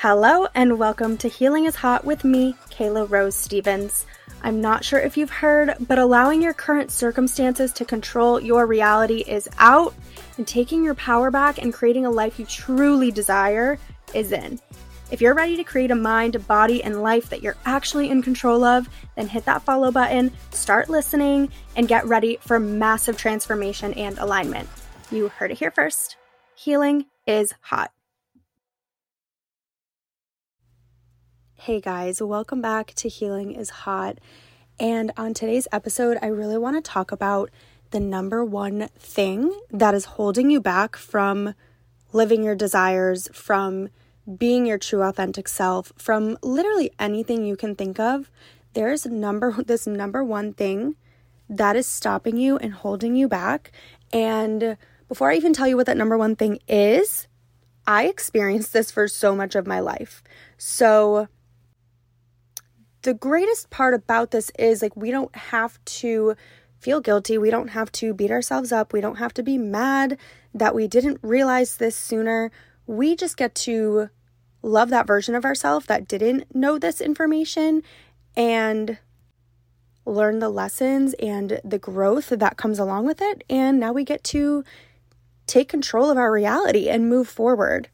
Hello and welcome to Healing is Hot with me, Kayla Rose Stevens. I'm not sure if you've heard, but allowing your current circumstances to control your reality is out, and taking your power back and creating a life you truly desire is in. If you're ready to create a mind, body, and life that you're actually in control of, then hit that follow button, start listening, and get ready for massive transformation and alignment. You heard it here first. Healing is hot. Hey guys, welcome back to Healing is Hot. And on today's episode, I really want to talk about the number one thing that is holding you back from living your desires, from being your true authentic self, from literally anything you can think of. There's this number one thing that is stopping you and holding you back. And before I even tell you what that number one thing is, I experienced this for so much of my life. So the greatest part about this is we don't have to feel guilty. We don't have to beat ourselves up. We don't have to be mad that we didn't realize this sooner. We just get to love that version of ourselves that didn't know this information and learn the lessons and the growth that comes along with it. And now we get to take control of our reality and move forward.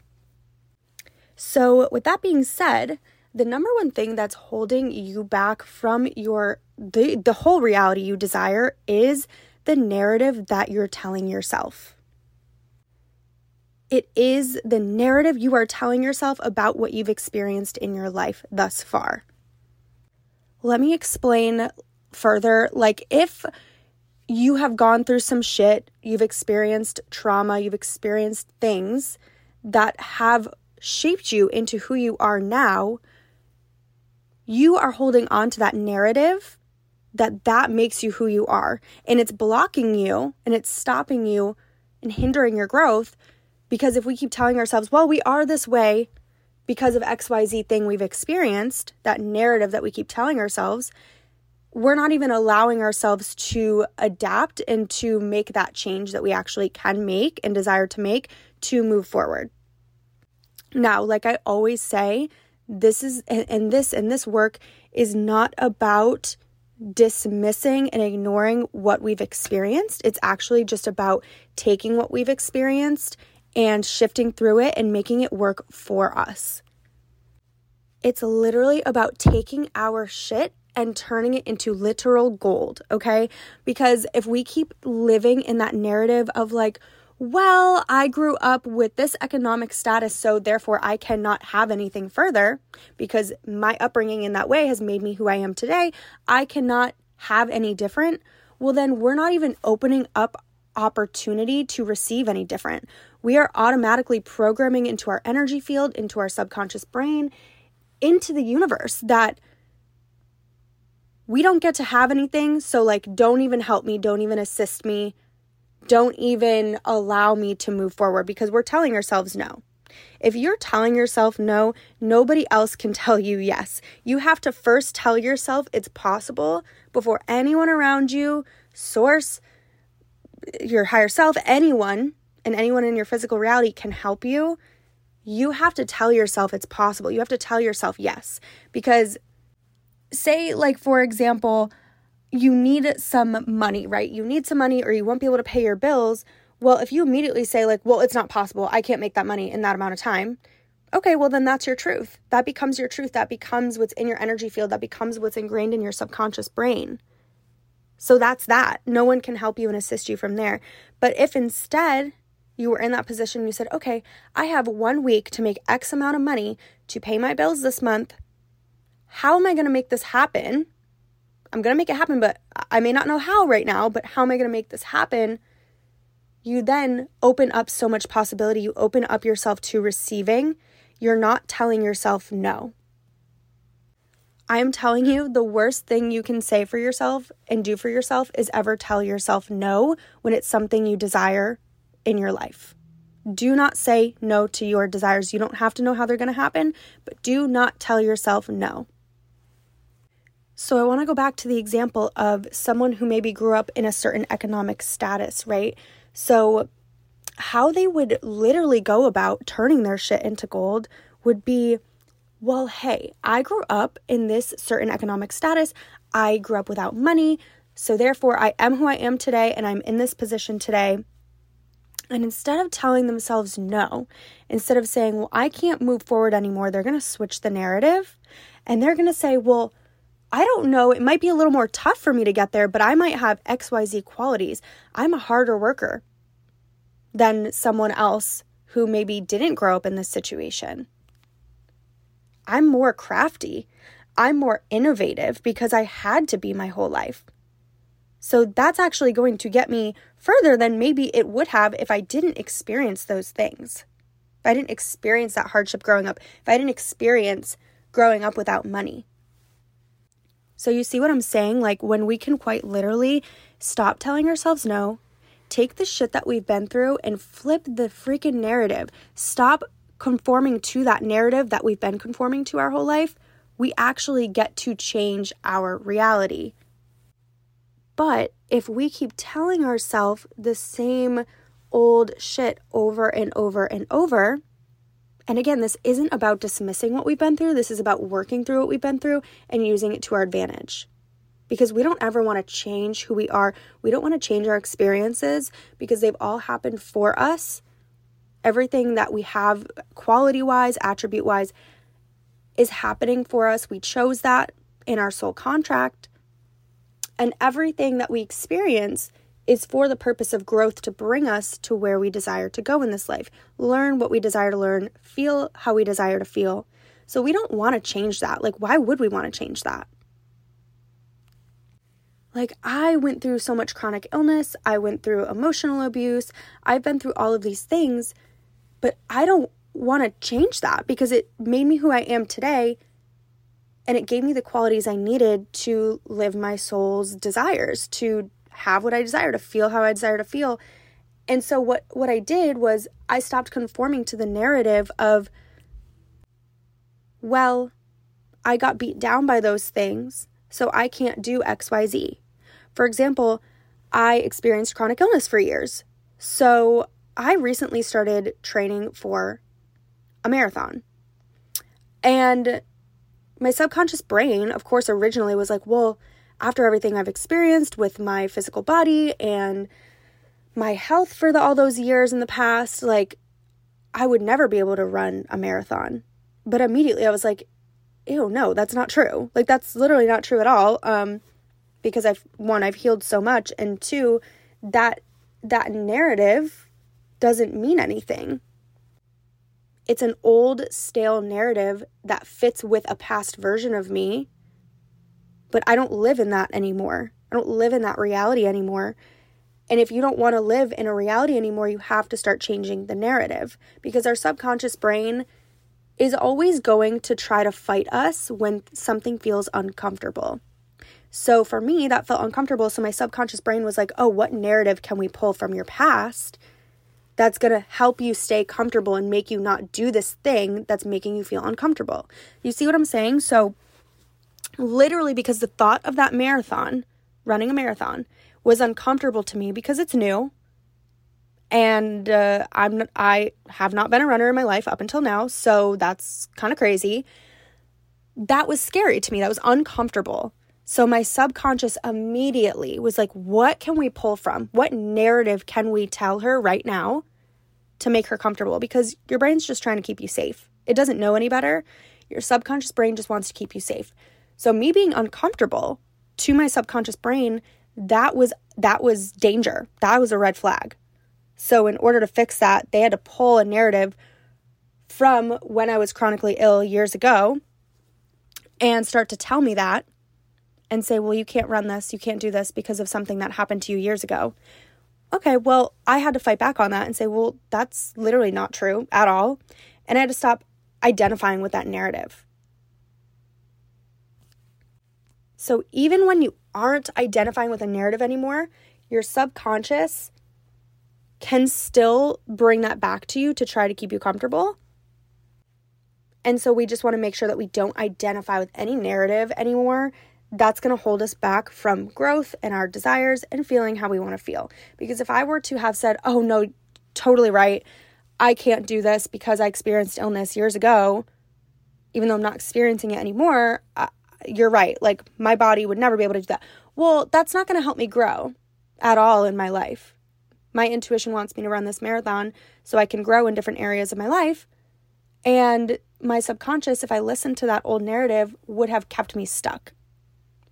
So with that being said, the number one thing that's holding you back from the whole reality you desire is the narrative that you're telling yourself. It is the narrative you are telling yourself about what you've experienced in your life thus far. Let me explain further. If you have gone through some shit, you've experienced trauma, you've experienced things that have shaped you into who you are now, you are holding on to that narrative that makes you who you are. And it's blocking you and it's stopping you and hindering your growth, because if we keep telling ourselves, well, we are this way because of XYZ thing we've experienced, that narrative that we keep telling ourselves, we're not even allowing ourselves to adapt and to make that change that we actually can make and desire to make to move forward. Now, like I always say, this work is not about dismissing and ignoring what we've experienced. It's actually just about taking what we've experienced and shifting through it and making it work for us. It's literally about taking our shit and turning it into literal gold, okay? Because if we keep living in that narrative of well, I grew up with this economic status, so therefore I cannot have anything further because my upbringing in that way has made me who I am today. I cannot have any different. Well, then we're not even opening up opportunity to receive any different. We are automatically programming into our energy field, into our subconscious brain, into the universe that we don't get to have anything. So don't even help me, don't even assist me. Don't even allow me to move forward, because we're telling ourselves no. If you're telling yourself no, nobody else can tell you yes. You have to first tell yourself it's possible before anyone around you, source, your higher self, anyone in your physical reality can help you. You have to tell yourself it's possible. You have to tell yourself yes. Because say for example, you need some money, right? You need some money or you won't be able to pay your bills. Well, if you immediately say well, it's not possible. I can't make that money in that amount of time. Okay, well then that's your truth. That becomes your truth. That becomes what's in your energy field. That becomes what's ingrained in your subconscious brain. So that's that. No one can help you and assist you from there. But if instead you were in that position, you said, okay, I have 1 week to make X amount of money to pay my bills this month. How am I going to make this happen? I'm going to make it happen, but I may not know how right now, but how am I going to make this happen? You then open up so much possibility. You open up yourself to receiving. You're not telling yourself no. I am telling you, the worst thing you can say for yourself and do for yourself is ever tell yourself no when it's something you desire in your life. Do not say no to your desires. You don't have to know how they're going to happen, but do not tell yourself no. So I want to go back to the example of someone who maybe grew up in a certain economic status, right? So how they would literally go about turning their shit into gold would be well, hey, I grew up in this certain economic status. I grew up without money. So therefore, I am who I am today and I'm in this position today. And instead of telling themselves no, instead of saying, well, I can't move forward anymore, they're going to switch the narrative and they're going to say, well, I don't know, it might be a little more tough for me to get there, but I might have XYZ qualities. I'm a harder worker than someone else who maybe didn't grow up in this situation. I'm more crafty. I'm more innovative because I had to be my whole life. So that's actually going to get me further than maybe it would have if I didn't experience those things. If I didn't experience that hardship growing up, if I didn't experience growing up without money. So you see what I'm saying? Like when we can quite literally stop telling ourselves no, take the shit that we've been through and flip the freaking narrative. Stop conforming to that narrative that we've been conforming to our whole life. We actually get to change our reality. But if we keep telling ourselves the same old shit over and over and over, and again, this isn't about dismissing what we've been through. This is about working through what we've been through and using it to our advantage. Because we don't ever want to change who we are. We don't want to change our experiences because they've all happened for us. Everything that we have quality-wise, attribute-wise is happening for us. We chose that in our soul contract. And everything that we experience is for the purpose of growth to bring us to where we desire to go in this life. Learn what we desire to learn, feel how we desire to feel. So we don't want to change that. Like, why would we want to change that? Like, I went through so much chronic illness. I went through emotional abuse. I've been through all of these things, but I don't want to change that because it made me who I am today. And it gave me the qualities I needed to live my soul's desires, to have what I desire, to feel how I desire to feel. And so what I did was I stopped conforming to the narrative of, well, I got beat down by those things, so I can't do XYZ. For example, I experienced chronic illness for years. So I recently started training for a marathon. And my subconscious brain, of course, originally was like, well, after everything I've experienced with my physical body and my health for all those years in the past, like, I would never be able to run a marathon. But immediately I was like, ew, no, that's not true. Like, that's literally not true at all. Because I've healed so much. And two, that narrative doesn't mean anything. It's an old, stale narrative that fits with a past version of me, but I don't live in that anymore. I don't live in that reality anymore. And if you don't want to live in a reality anymore, you have to start changing the narrative because our subconscious brain is always going to try to fight us when something feels uncomfortable. So for me, that felt uncomfortable. So my subconscious brain was like, oh, what narrative can we pull from your past that's going to help you stay comfortable and make you not do this thing that's making you feel uncomfortable? You see what I'm saying? So literally because the thought of that marathon, running a marathon, was uncomfortable to me because it's new. And I have not been a runner in my life up until now. So that's kind of crazy. That was scary to me. That was uncomfortable. So my subconscious immediately was like, what can we pull from? What narrative can we tell her right now to make her comfortable? Because your brain's just trying to keep you safe. It doesn't know any better. Your subconscious brain just wants to keep you safe. So me being uncomfortable to my subconscious brain, that was danger. That was a red flag. So in order to fix that, they had to pull a narrative from when I was chronically ill years ago and start to tell me that. And say, well, you can't run this, you can't do this because of something that happened to you years ago. Okay, well, I had to fight back on that and say, well, that's literally not true at all. And I had to stop identifying with that narrative. So even when you aren't identifying with a narrative anymore, your subconscious can still bring that back to you to try to keep you comfortable. And so we just want to make sure that we don't identify with any narrative anymore. That's going to hold us back from growth and our desires and feeling how we want to feel. Because if I were to have said, oh, no, totally right, I can't do this because I experienced illness years ago, even though I'm not experiencing it anymore, you're right. Like, my body would never be able to do that. Well, that's not going to help me grow at all in my life. My intuition wants me to run this marathon so I can grow in different areas of my life. And my subconscious, if I listened to that old narrative, would have kept me stuck,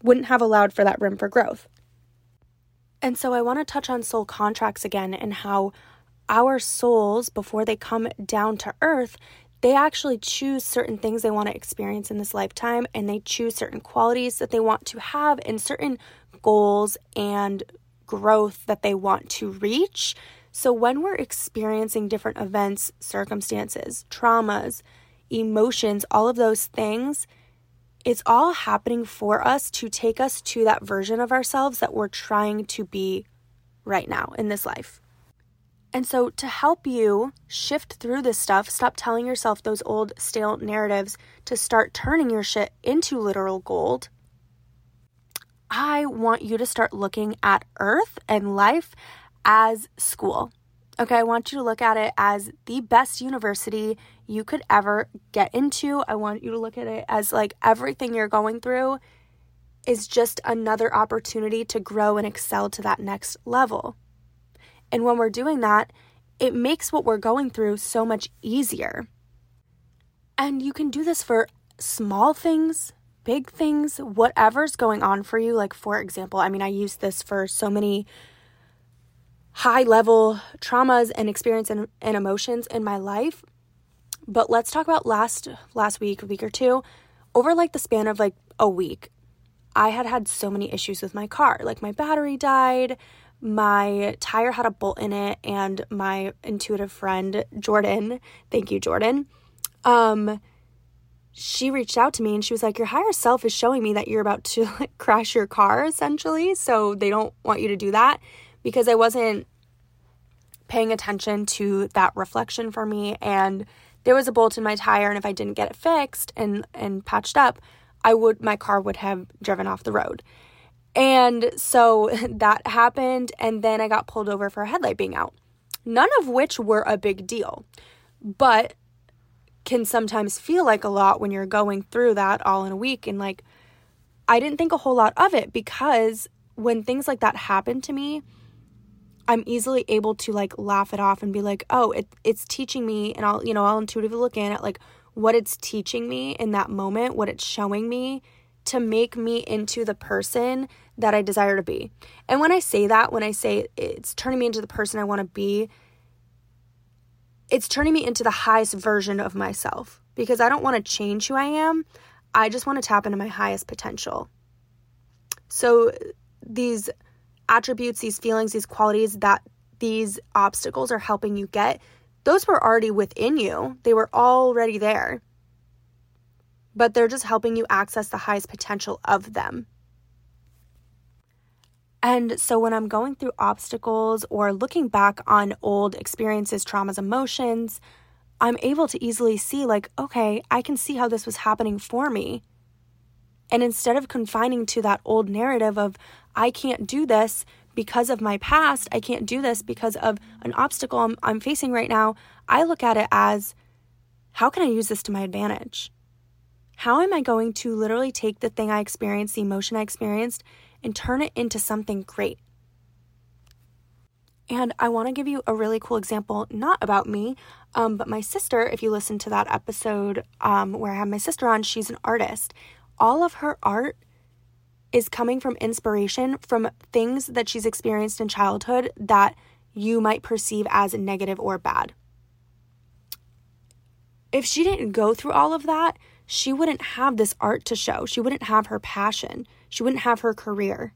wouldn't have allowed for that room for growth. And so I want to touch on soul contracts again, and how our souls, before they come down to earth, they actually choose certain things they want to experience in this lifetime, and they choose certain qualities that they want to have and certain goals and growth that they want to reach. So when we're experiencing different events, circumstances, traumas, emotions, all of those things, it's all happening for us to take us to that version of ourselves that we're trying to be right now in this life. And so to help you shift through this stuff, stop telling yourself those old stale narratives to start turning your shit into literal gold, I want you to start looking at Earth and life as school. Okay, I want you to look at it as the best university you could ever get into. I want you to look at it as like everything you're going through is just another opportunity to grow and excel to that next level. And when we're doing that, it makes what we're going through so much easier. And you can do this for small things, big things, whatever's going on for you. Like, for example, I mean, I use this for so many high-level traumas and experience and emotions in my life. But let's talk about last week or two, over like the span of like a week, I had so many issues with my car. Like, my battery died, my tire had a bolt in it, and my intuitive friend, Jordan, thank you, Jordan, she reached out to me and she was like, your higher self is showing me that you're about to like crash your car, essentially, so they don't want you to do that, because I wasn't paying attention to that reflection for me, and there was a bolt in my tire, and if I didn't get it fixed and patched up, my car would have driven off the road. And so that happened, and then I got pulled over for a headlight being out, none of which were a big deal, but can sometimes feel like a lot when you're going through that all in a week. And like, I didn't think a whole lot of it, because when things like that happen to me, I'm easily able to like laugh it off and be like, oh, it's teaching me, and I'll intuitively look in at like what it's teaching me in that moment, what it's showing me, to make me into the person that I desire to be. And when I say that, when I say it's turning me into the person I want to be, it's turning me into the highest version of myself, because I don't want to change who I am. I just want to tap into my highest potential. So these attributes, these feelings, these qualities that these obstacles are helping you get, those were already within you. They were already there. But they're just helping you access the highest potential of them. And so when I'm going through obstacles or looking back on old experiences, traumas, emotions, I'm able to easily see like, okay, I can see how this was happening for me. And instead of confining to that old narrative of, I can't do this because of my past, I can't do this because of an obstacle I'm facing right now, I look at it as, how can I use this to my advantage? How am I going to literally take the thing I experienced, the emotion I experienced, and turn it into something great? And I want to give you a really cool example, not about me, but my sister. If you listen to that episode where I have my sister on, she's an artist. All of her art is coming from inspiration from things that she's experienced in childhood that you might perceive as negative or bad. If she didn't go through all of that, she wouldn't have this art to show. She wouldn't have her passion. She wouldn't have her career.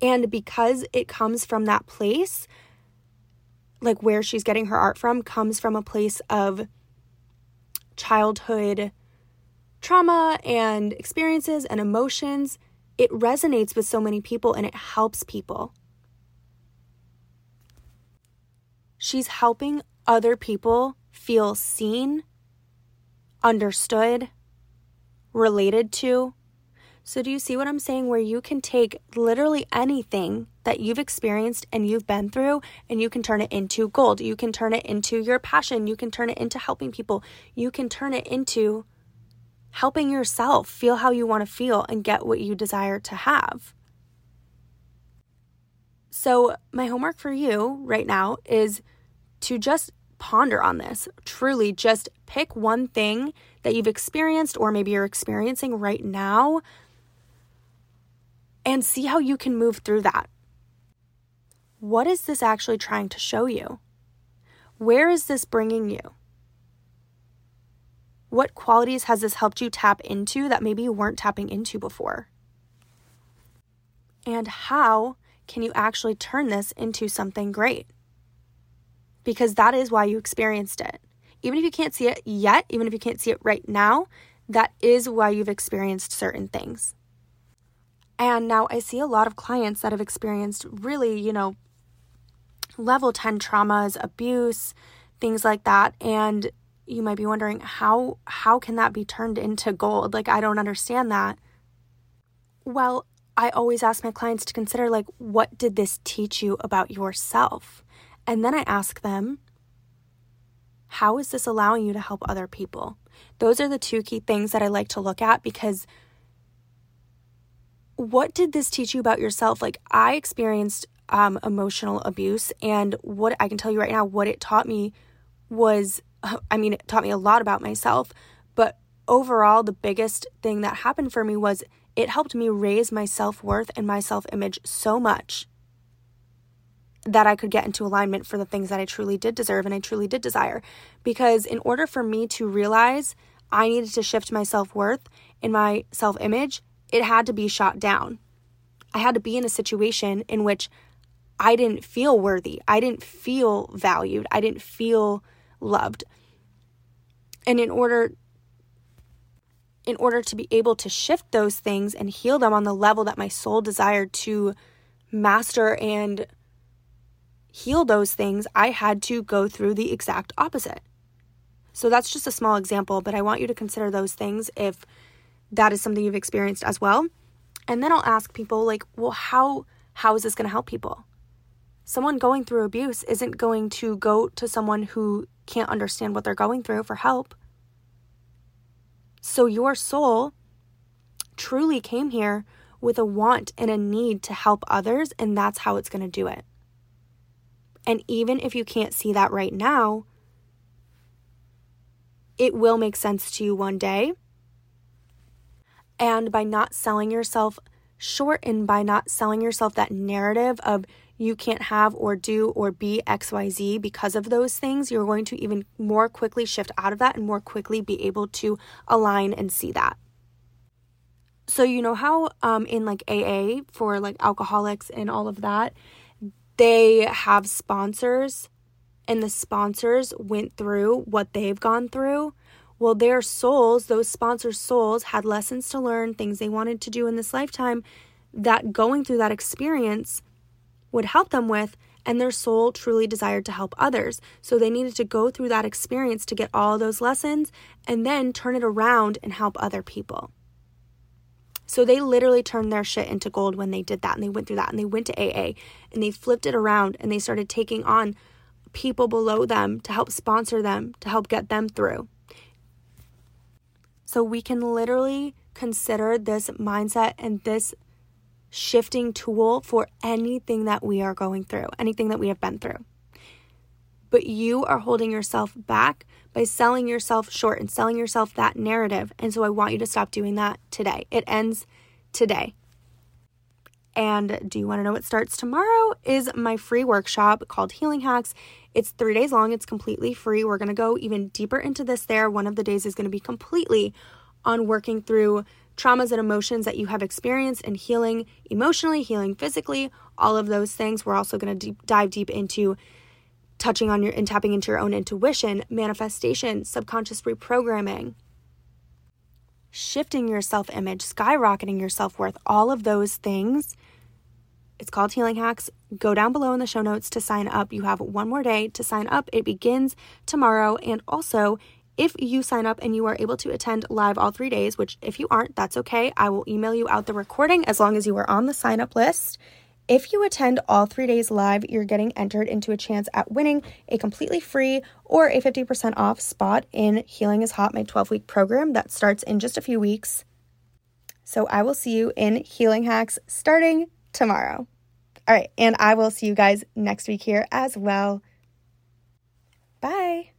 And because it comes from that place, like where she's getting her art from comes from a place of childhood trauma and experiences and emotions, it resonates with so many people and it helps people. She's helping other people feel seen, understood, related to. So do you see what I'm saying? Where you can take literally anything that you've experienced and you've been through, and you can turn it into gold. You can turn it into your passion. You can turn it into helping people. You can turn it into helping yourself feel how you want to feel and get what you desire to have. So my homework for you right now is to just ponder on this. Truly just pick one thing that you've experienced or maybe you're experiencing right now and see how you can move through that. What is this actually trying to show you? Where is this bringing you? What qualities has this helped you tap into that maybe you weren't tapping into before? And how can you actually turn this into something great? Because that is why you experienced it. Even if you can't see it yet, even if you can't see it right now, that is why you've experienced certain things. And now I see a lot of clients that have experienced really, level 10 traumas, abuse, things like that. And you might be wondering, how can that be turned into gold? I don't understand that. Well, I always ask my clients to consider, what did this teach you about yourself? And then I ask them, how is this allowing you to help other people? Those are the two key things that I like to look at, because what did this teach you about yourself? I experienced emotional abuse, and what I can tell you right now, what it taught me was, it taught me a lot about myself, but overall, the biggest thing that happened for me was it helped me raise my self-worth and my self-image so much that I could get into alignment for the things that I truly did deserve and I truly did desire. Because in order for me to realize I needed to shift my self-worth and my self-image, it had to be shot down. I had to be in a situation in which I didn't feel worthy. I didn't feel valued. I didn't feel loved. And in order to be able to shift those things and heal them on the level that my soul desired to master and heal those things, I had to go through the exact opposite. So that's just a small example, but I want you to consider those things if that is something you've experienced as well. And then I'll ask people, how is this going to help people? Someone going through abuse isn't going to go to someone who can't understand what they're going through for help. So your soul truly came here with a want and a need to help others, and that's how it's going to do it. And even if you can't see that right now, it will make sense to you one day. And by not selling yourself short and by not selling yourself that narrative of you can't have or do or be XYZ because of those things, you're going to even more quickly shift out of that and more quickly be able to align and see that. So you know how in AA for alcoholics and all of that, they have sponsors, and the sponsors went through what they've gone through. Well, their souls, those sponsors' souls, had lessons to learn, things they wanted to do in this lifetime that going through that experience would help them with, and their soul truly desired to help others. So they needed to go through that experience to get all those lessons and then turn it around and help other people. So they literally turned their shit into gold when they did that, and they went through that, and they went to AA, and they flipped it around, and they started taking on people below them to help sponsor them, to help get them through. So we can literally consider this mindset and this shifting tool for anything that we are going through, anything that we have been through. But you are holding yourself back by selling yourself short and selling yourself that narrative. And so I want you to stop doing that today. It ends today. And do you want to know what starts tomorrow? Is my free workshop called Healing Hacks. It's 3 days long. It's completely free. We're going to go even deeper into this there. One of the days is going to be completely on working through traumas and emotions that you have experienced and healing emotionally, healing physically, all of those things. We're also going to dive deep into touching on and tapping into your own intuition, manifestation, subconscious reprogramming, shifting your self-image, skyrocketing your self-worth, all of those things. It's called Healing Hacks. Go down below in the show notes to sign up. You have one more day to sign up. It begins tomorrow. And also, if you sign up and you are able to attend live all 3 days, which if you aren't, that's okay. I will email you out the recording as long as you are on the sign up list. If you attend all 3 days live, you're getting entered into a chance at winning a completely free or a 50% off spot in Healing is Hot, my 12-week program that starts in just a few weeks. So I will see you in Healing Hacks starting tomorrow. All right, and I will see you guys next week here as well. Bye.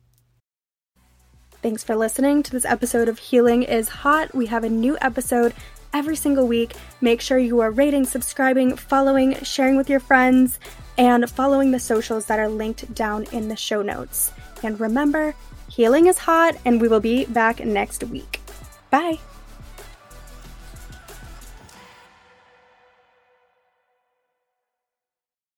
Thanks for listening to this episode of Healing is Hot. We have a new episode every single week. Make sure you are rating, subscribing, following, sharing with your friends, and following the socials that are linked down in the show notes. And remember, healing is hot, and we will be back next week. Bye.